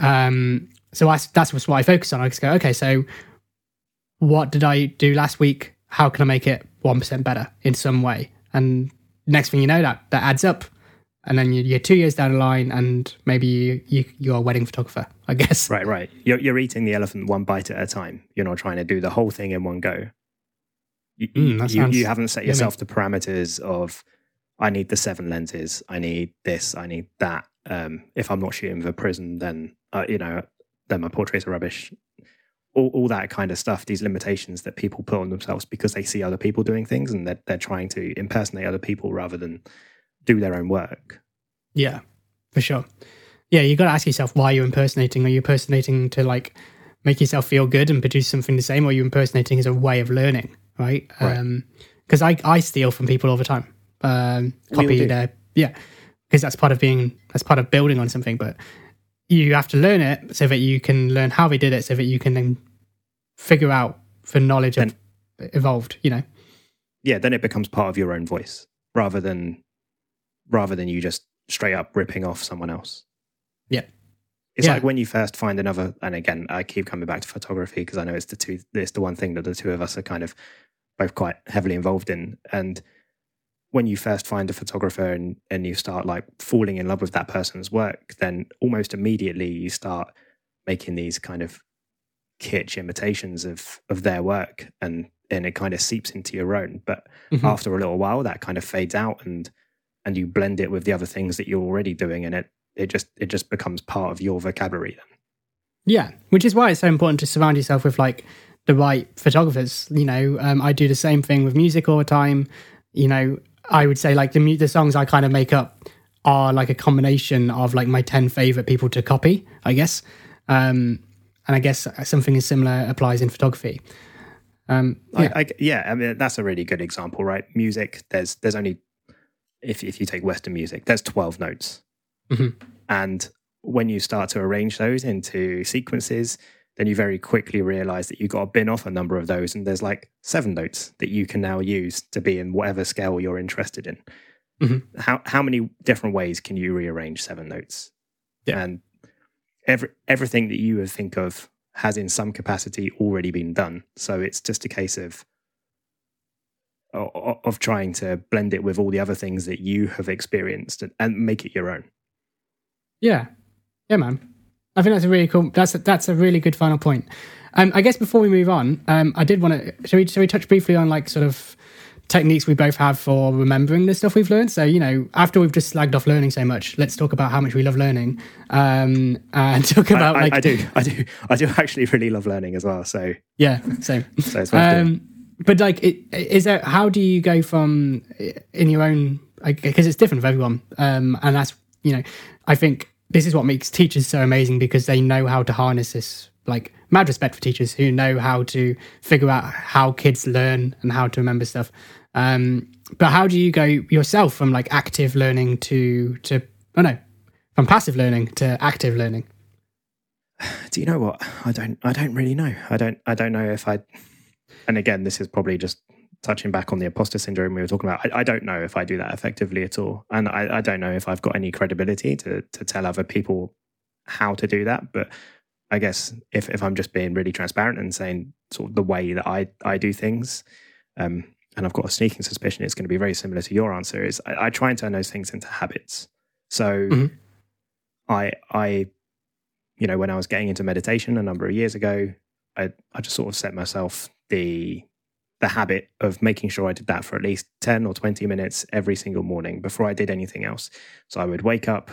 Um, so I, that's what I focus on. I just go, okay, so what did I do last week? How can I make it one percent better in some way? And next thing you know, that that adds up. And then you're two years down the line and maybe you, you, you're a wedding photographer, I guess. Right, right. You're, you're eating the elephant one bite at a time. You're not trying to do the whole thing in one go. You, mm, you, you haven't set yourself yummy. the parameters of, I need the seven lenses, I need this, I need that. Um, if I'm not shooting for prison, then, uh, you know, then my portraits are rubbish. All, all that kind of stuff, these limitations that people put on themselves because they see other people doing things and that they're, they're trying to impersonate other people rather than do their own work. Yeah, for sure. Yeah, you got to ask yourself why you're impersonating. Are you impersonating to like make yourself feel good and produce something the same, or are you impersonating as a way of learning, right? Right. Um, because I, I steal from people all the time. Um, copy their, yeah, because that's part of being, that's part of building on something. But you have to learn it so that you can learn how they did it, so that you can then figure out the knowledge then, of evolved, you know? Yeah, then it becomes part of your own voice rather than rather than you just straight up ripping off someone else. Yeah. It's yeah. like when you first find another, and again, I keep coming back to photography because I know it's the two, it's the one thing that the two of us are kind of both quite heavily involved in. And when you first find a photographer and, and you start like falling in love with that person's work, then almost immediately you start making these kind of kitsch imitations of, of their work, and, and it kind of seeps into your own. But mm-hmm. after a little while, that kind of fades out, and and you blend it with the other things that you're already doing, and it It just it just becomes part of your vocabulary then. Yeah, which is why it's so important to surround yourself with like the right photographers. You know, um, I do the same thing with music all the time. You know, I would say like the the songs I kind of make up are like a combination of like my ten favorite people to copy, I guess. Um, and I guess something similar applies in photography. Um, yeah. I, I, yeah, I mean that's a really good example, right? Music, there's there's only if if you take Western music, there's twelve notes. Mm-hmm. And when you start to arrange those into sequences, then you very quickly realize that you've got to bin off a number of those, and there's like seven notes that you can now use to be in whatever scale you're interested in. Mm-hmm. How how many different ways can you rearrange seven notes? Yeah. And every everything that you would think of has in some capacity already been done. So it's just a case of of, of trying to blend it with all the other things that you have experienced and, and make it your own. Yeah, yeah, man. I think that's a really cool. That's a, that's a really good final point. Um, I guess before we move on, um, I did want to. Shall we? Shall we touch briefly on like sort of techniques we both have for remembering the stuff we've learned? So you know, after we've just slagged off learning so much, let's talk about how much we love learning. Um, and talk about I, I, like I do, I do, I do actually really love learning as well. So yeah, same. So it's worth um, doing. But like, it, is there? How do you go from in your own? Because it's different for everyone, um, and that's you know, I think. This is what makes teachers so amazing, because they know how to harness this, like mad respect for teachers who know how to figure out how kids learn and how to remember stuff. Um, but how do you go yourself from like active learning to, to, oh no, from passive learning to active learning? Do you know what? I don't, I don't really know. I don't, I don't know if I, and again, this is probably just touching back on the imposter syndrome we were talking about, I, I don't know if I do that effectively at all. And I, I don't know if I've got any credibility to to tell other people how to do that. But I guess if, if I'm just being really transparent and saying sort of the way that I, I do things, um, and I've got a sneaking suspicion it's going to be very similar to your answer, is I, I try and turn those things into habits. So mm-hmm. I, I, you know, when I was getting into meditation a number of years ago, I, I just sort of set myself the... the habit of making sure I did that for at least ten or twenty minutes every single morning before I did anything else. So I would wake up,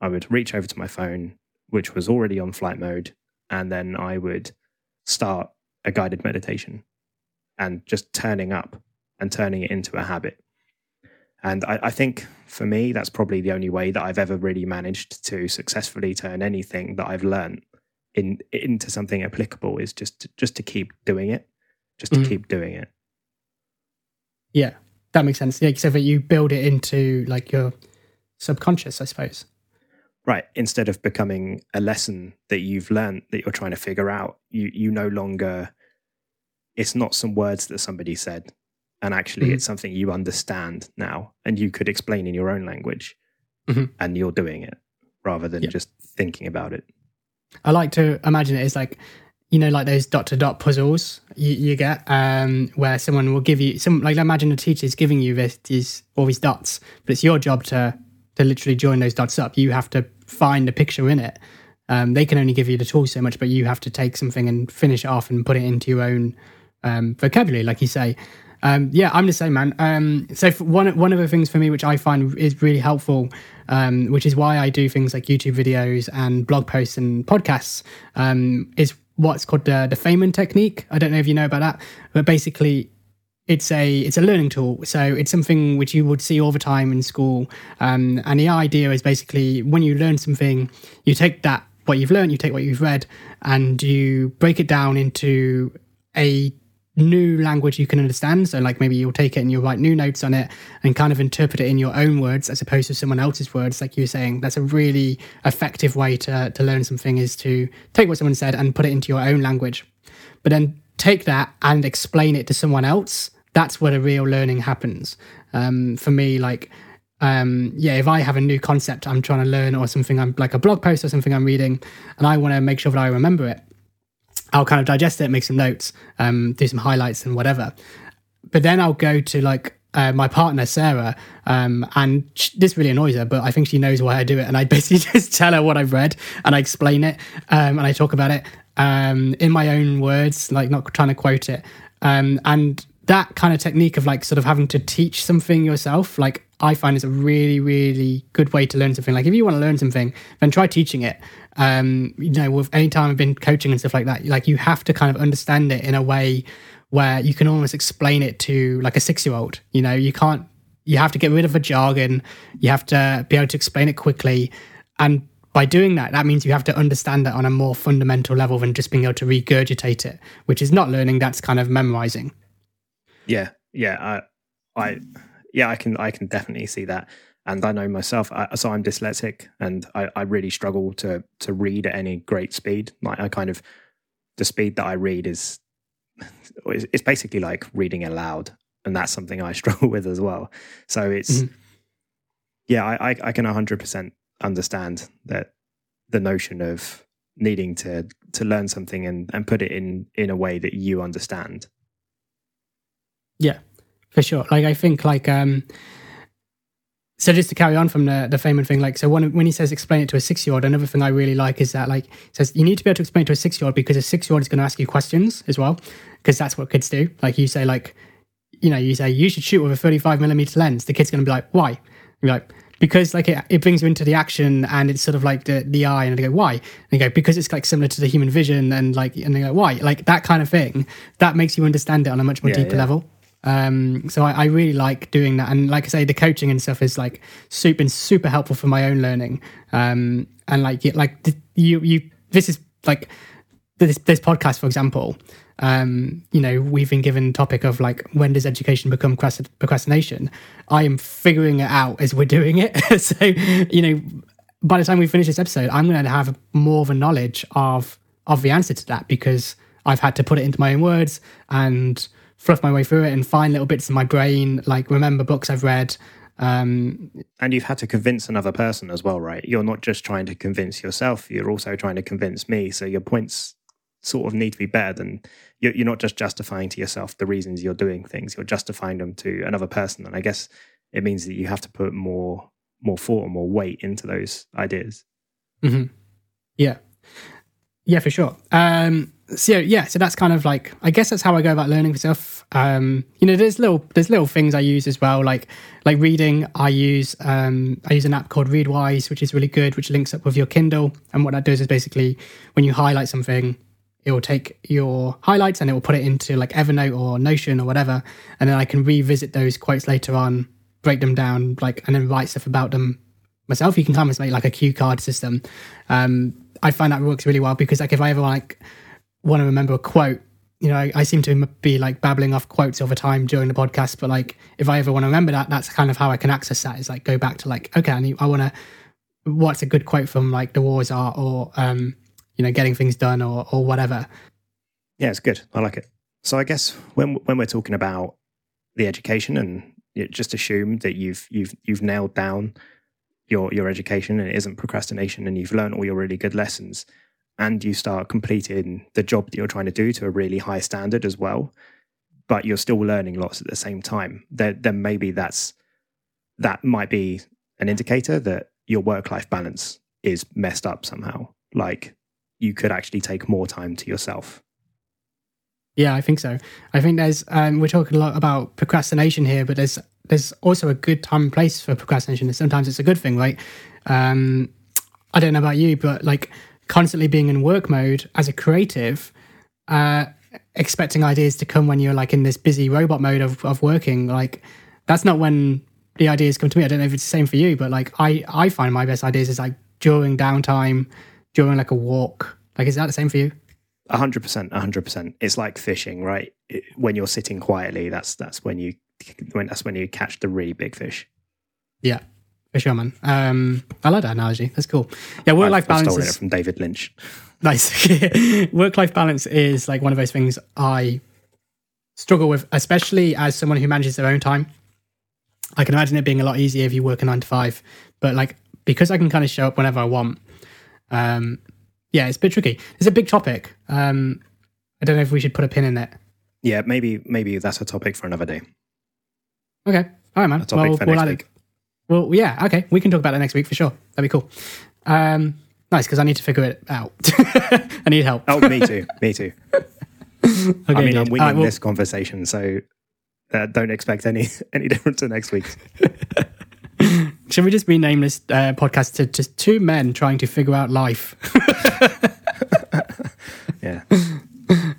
I would reach over to my phone, which was already on flight mode, and then I would start a guided meditation and just turning up and turning it into a habit. And I, I think for me, that's probably the only way that I've ever really managed to successfully turn anything that I've learned in, into something applicable is just to, just to keep doing it. Just to mm-hmm. keep doing it. Yeah, that makes sense. Yeah, so that you build it into like your subconscious, I suppose. Right. Instead of becoming a lesson that you've learned that you're trying to figure out, you you no longer, it's not some words that somebody said. And actually mm-hmm. it's something you understand now and you could explain in your own language mm-hmm. and you're doing it rather than yep. just thinking about it. I like to imagine it as like, you know, like those dot-to-dot puzzles you, you get, um, where someone will give you some. Like, imagine a teacher's giving you this, these all these dots, but it's your job to to literally join those dots up. You have to find a picture in it. Um, they can only give you the tools so much, but you have to take something and finish it off and put it into your own um, vocabulary, like you say. Um, yeah, I'm the same, man. Um, so for one one of the things for me which I find is really helpful, um, which is why I do things like YouTube videos and blog posts and podcasts, um, is what's called the, the Feynman Technique. I don't know if you know about that, but basically it's a it's a learning tool. So it's something which you would see all the time in school. Um, and the idea is basically when you learn something, you take that, what you've learned, you take what you've read, and you break it down into a new language you can understand. So like maybe you'll take it and you'll write new notes on it and kind of interpret it in your own words as opposed to someone else's words. Like you were saying, that's a really effective way to to learn something, is to take what someone said and put it into your own language. But then take that and explain it to someone else. That's where the real learning happens. Um, for me, like, um, yeah, if I have a new concept I'm trying to learn, or something I'm like a blog post or something I'm reading, and I want to make sure that I remember it, I'll kind of digest it, make some notes, um, do some highlights and whatever. But then I'll go to like uh, my partner, Sarah, um, and she, this really annoys her, but I think she knows why I do it. And I basically just tell her what I've read and I explain it, um, and I talk about it um, in my own words, like not trying to quote it. Um, and that kind of technique of like sort of having to teach something yourself, like I find is a really, really good way to learn something. Like if you want to learn something, then try teaching it. Um, you know, with any time I've been coaching and stuff like that, like you have to kind of understand it in a way where you can almost explain it to like a six-year-old. You know, you can't, you have to get rid of the jargon. You have to be able to explain it quickly. And by doing that, that means you have to understand it on a more fundamental level than just being able to regurgitate it, which is not learning, that's kind of memorizing. Yeah. Yeah. I, I, yeah, I can, I can definitely see that. And I know myself, I, so I'm dyslexic and I, I really struggle to, to read at any great speed. Like I kind of, the speed that I read is, it's basically like reading aloud. And that's something I struggle with as well. So it's, mm-hmm. yeah, I, I, I can one hundred percent understand that the notion of needing to, to learn something and, and put it in, in a way that you understand. Yeah, for sure. Like, I think like, um, so just to carry on from the, the Feynman thing, like, so one, when he says explain it to a six-year-old, another thing I really like is that, like, he says you need to be able to explain it to a six-year-old because a six-year-old is going to ask you questions as well, because that's what kids do. Like you say, like, you know, you say you should shoot with a thirty-five millimeter lens. The kid's going to be like, why? And you're like, because like it, it brings you into the action and it's sort of like the, the eye, and they go, why? And they go, because it's like similar to the human vision, and like, and they go, why? Like that kind of thing. That makes you understand it on a much more yeah, deeper yeah. level. Um, so I, I really like doing that, and like I say, the coaching and stuff is like super, been super helpful for my own learning. Um, and like, like you, you, this is like this, this podcast, for example. Um, you know, we've been given the topic of like, when does education become procrastination? I am figuring it out as we're doing it. So, you know, by the time we finish this episode, I'm going to have more of a knowledge of of the answer to that, because I've had to put it into my own words and fluff my way through it and find little bits in my brain, like remember books I've read. Um, and you've had to convince another person as well, right? You're not just trying to convince yourself, you're also trying to convince me. So your points sort of need to be better than, you're, you're not just justifying to yourself the reasons you're doing things, you're justifying them to another person. And I guess it means that you have to put more, more thought, more weight into those ideas. Mm-hmm. Yeah. Yeah, for sure. Um, so yeah, so that's kind of like, I guess that's how I go about learning stuff. Um, you know, there's little, there's little things I use as well. Like, like reading, I use, um, I use an app called Readwise, which is really good, which links up with your Kindle. And what that does is basically when you highlight something, it will take your highlights and it will put it into like Evernote or Notion or whatever. And then I can revisit those quotes later on, break them down, like, and then write stuff about them myself. You can kind of make like a cue card system. Um, I find that works really well because like if I ever like want to remember a quote, you know, I, I seem to be like babbling off quotes over time during the podcast, but like if I ever want to remember that, that's kind of how I can access that, is like go back to like, okay, I, need, I want to, what's a good quote from like The War of Art or, um, you know, Getting Things Done or or whatever. Yeah, it's good. I like it. So I guess when when we're talking about the education, and just assume that you've you've you've nailed down your your education and it isn't procrastination and you've learned all your really good lessons and you start completing the job that you're trying to do to a really high standard as well, but you're still learning lots at the same time, then, then maybe that's that might be an indicator that your work-life balance is messed up somehow. Like you could actually take more time to yourself. Yeah, I think so. I think there's, um, we're talking a lot about procrastination here, but there's there's also a good time and place for procrastination. And sometimes it's a good thing, right? Um, I don't know about you, but like constantly being in work mode as a creative, uh, expecting ideas to come when you're like in this busy robot mode of, of working, like that's not when the ideas come to me. I don't know if it's the same for you, but like I, I find my best ideas is like during downtime, during like a walk. Like, is that the same for you? one hundred percent, one hundred percent. It's like fishing, right? It, when you're sitting quietly, that's that's when you when that's when you catch the really big fish. Yeah, for sure, man. Um, I like that analogy. That's cool. Yeah, work-life balance. I stole it from David Lynch. Nice. Work-life balance is like one of those things I struggle with, especially as someone who manages their own time. I can imagine it being a lot easier if you work a nine to five, but like because I can kind of show up whenever I want. Um, yeah, it's a bit tricky. It's a big topic. Um, I don't know if we should put a pin in it. Yeah, maybe maybe that's a topic for another day. Okay, all right, man. A topic well, for we'll, next we'll, week. Well, yeah, okay, we can talk about that next week for sure. That'd be cool. Um, nice, because I need to figure it out. I need help. Oh, me too. Me too. Okay, I mean, dude. I'm winning right, well, this conversation, so uh, don't expect any any difference to next week. Should we just rename this uh, podcast to just two men trying to figure out life? Yeah.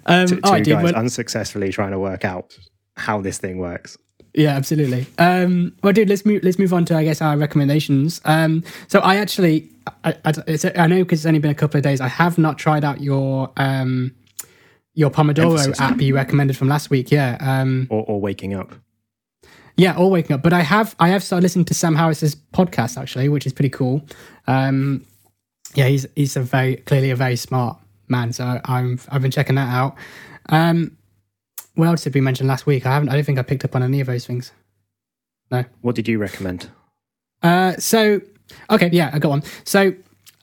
Um, two two right, dude, guys well, unsuccessfully trying to work out how this thing works. Yeah, absolutely. Um, well, dude, let's move, let's move on to, I guess, our recommendations. Um, so I actually, I, I, it's, I know because it's only been a couple of days, I have not tried out your... Um, Your Pomodoro Emphasis. app you recommended from last week, yeah. Um, or, or Waking Up. Yeah, or Waking Up. But I have I have started listening to Sam Harris's podcast, actually, which is pretty cool. Um, yeah, he's he's a very clearly a very smart man, so I'm, I've been checking that out. Um, what else did we mention last week? I haven't. I don't think I picked up on any of those things. No. What did you recommend? Uh, so, okay, yeah, I got one. So,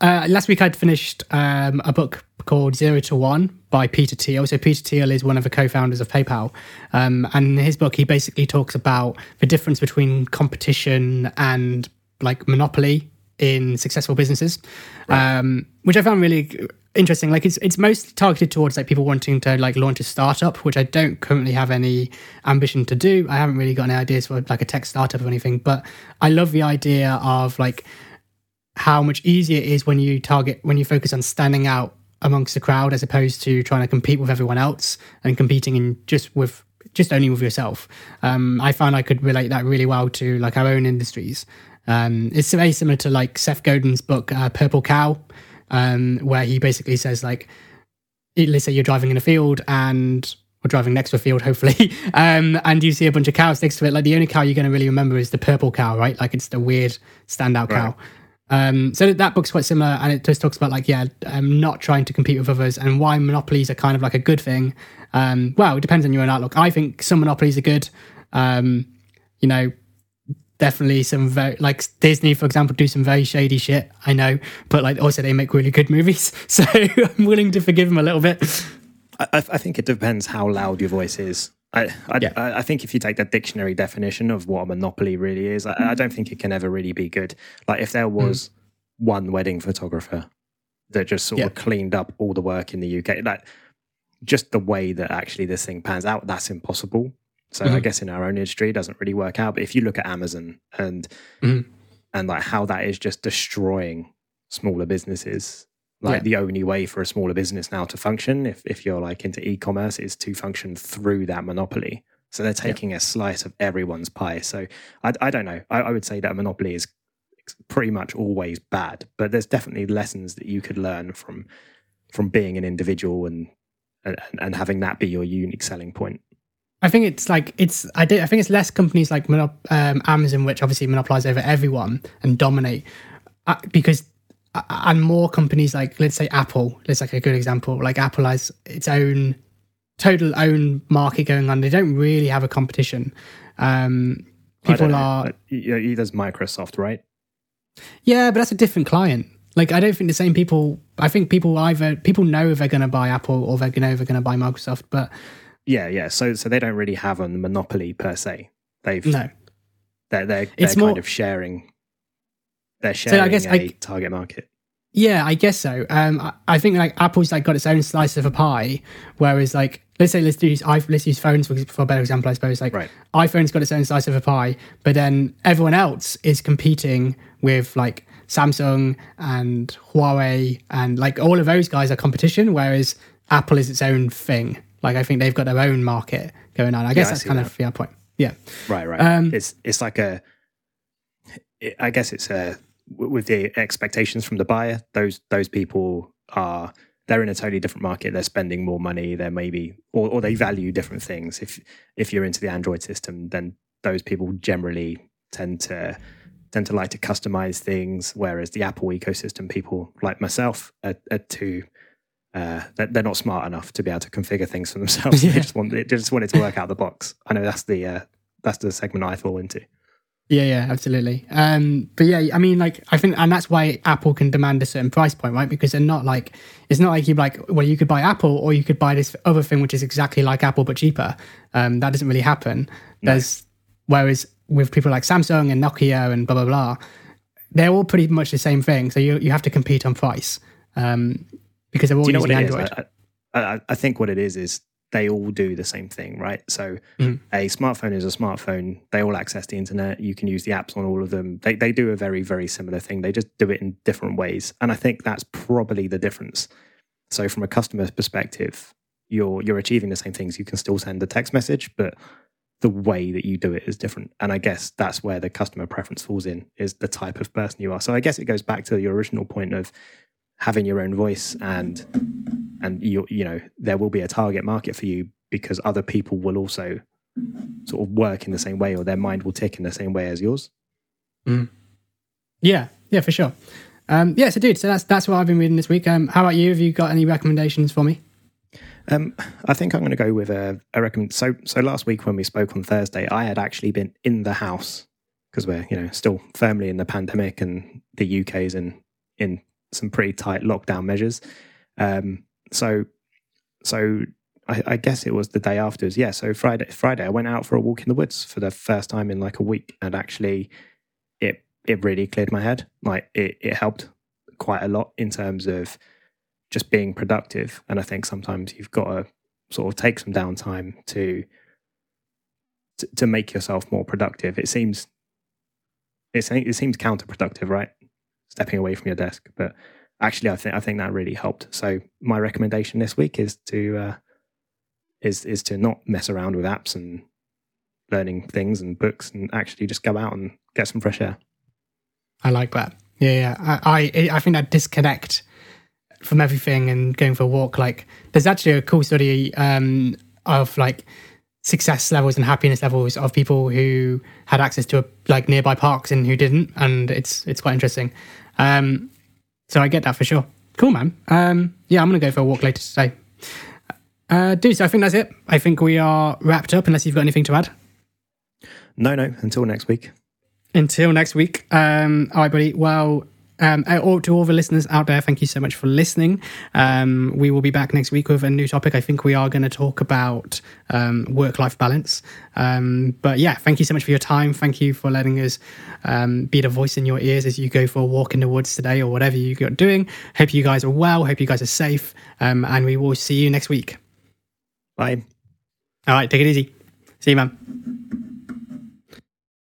uh, last week I'd finished um, a book called Zero to One by Peter Thiel. So Peter Thiel is one of the co-founders of PayPal. Um, and in his book, he basically talks about the difference between competition and like monopoly in successful businesses, right. um, which I found really interesting. Like it's it's mostly targeted towards like people wanting to like launch a startup, which I don't currently have any ambition to do. I haven't really got any ideas for like a tech startup or anything, but I love the idea of like how much easier it is when you target, when you focus on standing out amongst the crowd as opposed to trying to compete with everyone else and competing in just with just only with yourself. Um, I found I could relate that really well to like our own industries. Um, it's very similar to like Seth Godin's book, uh, Purple Cow, um, where he basically says like, let's say you're driving in a field and or driving next to a field, hopefully, um, and you see a bunch of cows next to it. Like the only cow you're going to really remember is the purple cow, right? Like it's the weird standout cow. Right. Um, so that book's quite similar, and it just talks about like, yeah, um, not trying to compete with others and why monopolies are kind of like a good thing. Um, well, it depends on your own outlook. I think some monopolies are good. Um, you know, definitely some very, like Disney, for example, do some very shady shit, I know, but like also they make really good movies. So I'm willing to forgive them a little bit. I, I think it depends how loud your voice is. I I, yeah. I I think if you take the dictionary definition of what a monopoly really is, I, I don't think it can ever really be good. Like if there was mm. one wedding photographer that just sort yeah. of cleaned up all the work in the U K, like just the way that actually this thing pans out, that's impossible. So mm. I guess in our own industry, it doesn't really work out. But if you look at Amazon and mm. and like how that is just destroying smaller businesses. Like yeah. the only way for a smaller business now to function, if, if you're like into e-commerce, is to function through that monopoly. So they're taking yeah. a slice of everyone's pie. So I, I don't know. I, I would say that a monopoly is pretty much always bad, but there's definitely lessons that you could learn from from being an individual and and, and having that be your unique selling point. I think it's like it's. I, did, I think it's less companies like monop- um, Amazon, which obviously monopolize over everyone and dominate, uh, because. And more companies like, let's say Apple, it's like a good example. Like Apple has its own total own market going on. They don't really have a competition. Um, people are. Yeah, there's Microsoft, right? Yeah, but that's a different client. Like I don't think the same people. I think people either people know if they're going to buy Apple or they know they're going to buy Microsoft. But yeah, yeah. So so they don't really have a monopoly per se. They've no. They're they're, they're kind more, of sharing. They're sharing so I guess, a I, target market. Yeah, I guess so. Um, I, I think like Apple's like got its own slice of a pie, whereas like let's say let's do let's use phones for, for a better example. I suppose like right. iPhone's got its own slice of a pie, but then everyone else is competing with like Samsung and Huawei and like all of those guys are competition. Whereas Apple is its own thing. Like I think they've got their own market going on. I guess yeah, that's I kind that. of the yeah, point. Yeah. Right. Right. Um, it's it's like a. It, I guess it's a. With the expectations from the buyer, those those people are they're in a totally different market. They're spending more money. They're maybe, or, or they value different things. If if you're into the Android system, then those people generally tend to tend to like to customize things, whereas the Apple ecosystem people like myself are, are too uh, they're not smart enough to be able to configure things for themselves. Yeah. They just want they just want it to work out of the box. I know that's the uh, that's the segment I fall into. Yeah, yeah, absolutely. Um, but yeah, I mean, like, I think, and that's why Apple can demand a certain price point, right? Because they're not like, it's not like you like, well, you could buy Apple or you could buy this other thing, which is exactly like Apple, but cheaper. Um, that doesn't really happen. No. There's, whereas with people like Samsung and Nokia and blah, blah, blah, they're all pretty much the same thing. So you you have to compete on price um, because they're all do you using know what Android. It is? I, I, I think what it is is, they all do the same thing, right? So mm. a smartphone is a smartphone. They all access the internet. You can use the apps on all of them. They they do a very, very similar thing. They just do it in different ways. And I think that's probably the difference. So from a customer's perspective, you're you're achieving the same things. You can still send a text message, but the way that you do it is different. And I guess that's where the customer preference falls in, is the type of person you are. So I guess it goes back to your original point of having your own voice, and and you you know there will be a target market for you because other people will also sort of work in the same way, or their mind will tick in the same way as yours. Mm. Yeah, yeah, for sure. Um, yeah, so dude, so that's that's what I've been reading this week. Um, how about you? Have you got any recommendations for me? Um, I think I'm going to go with a, a recommend. So so last week when we spoke on Thursday, I had actually been in the house because we're you know still firmly in the pandemic, and the U K is in in. some pretty tight lockdown measures. Um, so so I, I guess it was the day after. Yeah, so Friday, Friday I went out for a walk in the woods for the first time in like a week, and actually it it really cleared my head. Like it, it helped quite a lot in terms of just being productive. And I think sometimes you've got to sort of take some downtime to, to, to make yourself more productive. It seems, it, it seems counterproductive, right? Stepping away from your desk, but actually, I think I think that really helped. So my recommendation this week is to uh, is is to not mess around with apps and learning things and books, and actually just go out and get some fresh air. I like that. Yeah, yeah. I I, I think that disconnect from everything and going for a walk. Like, there's actually a cool study um, of like success levels and happiness levels of people who had access to like nearby parks and who didn't, and it's it's quite interesting. Um, so I get that for sure. Cool, man. Um, yeah, I'm going to go for a walk later today. Uh, dude, so I think that's it. I think we are wrapped up unless you've got anything to add. No, no, until next week. Until next week. Um, all right, buddy. Well, um, to all the listeners out there, thank you so much for listening. Um, we will be back next week with a new topic. I think we are going to talk about um, work-life balance. Um, but yeah, thank you so much for your time. Thank you for letting us um, be the voice in your ears as you go for a walk in the woods today or whatever you're doing. Hope you guys are well. Hope you guys are safe. Um, and we will see you next week. Bye. All right, take it easy. See you, man.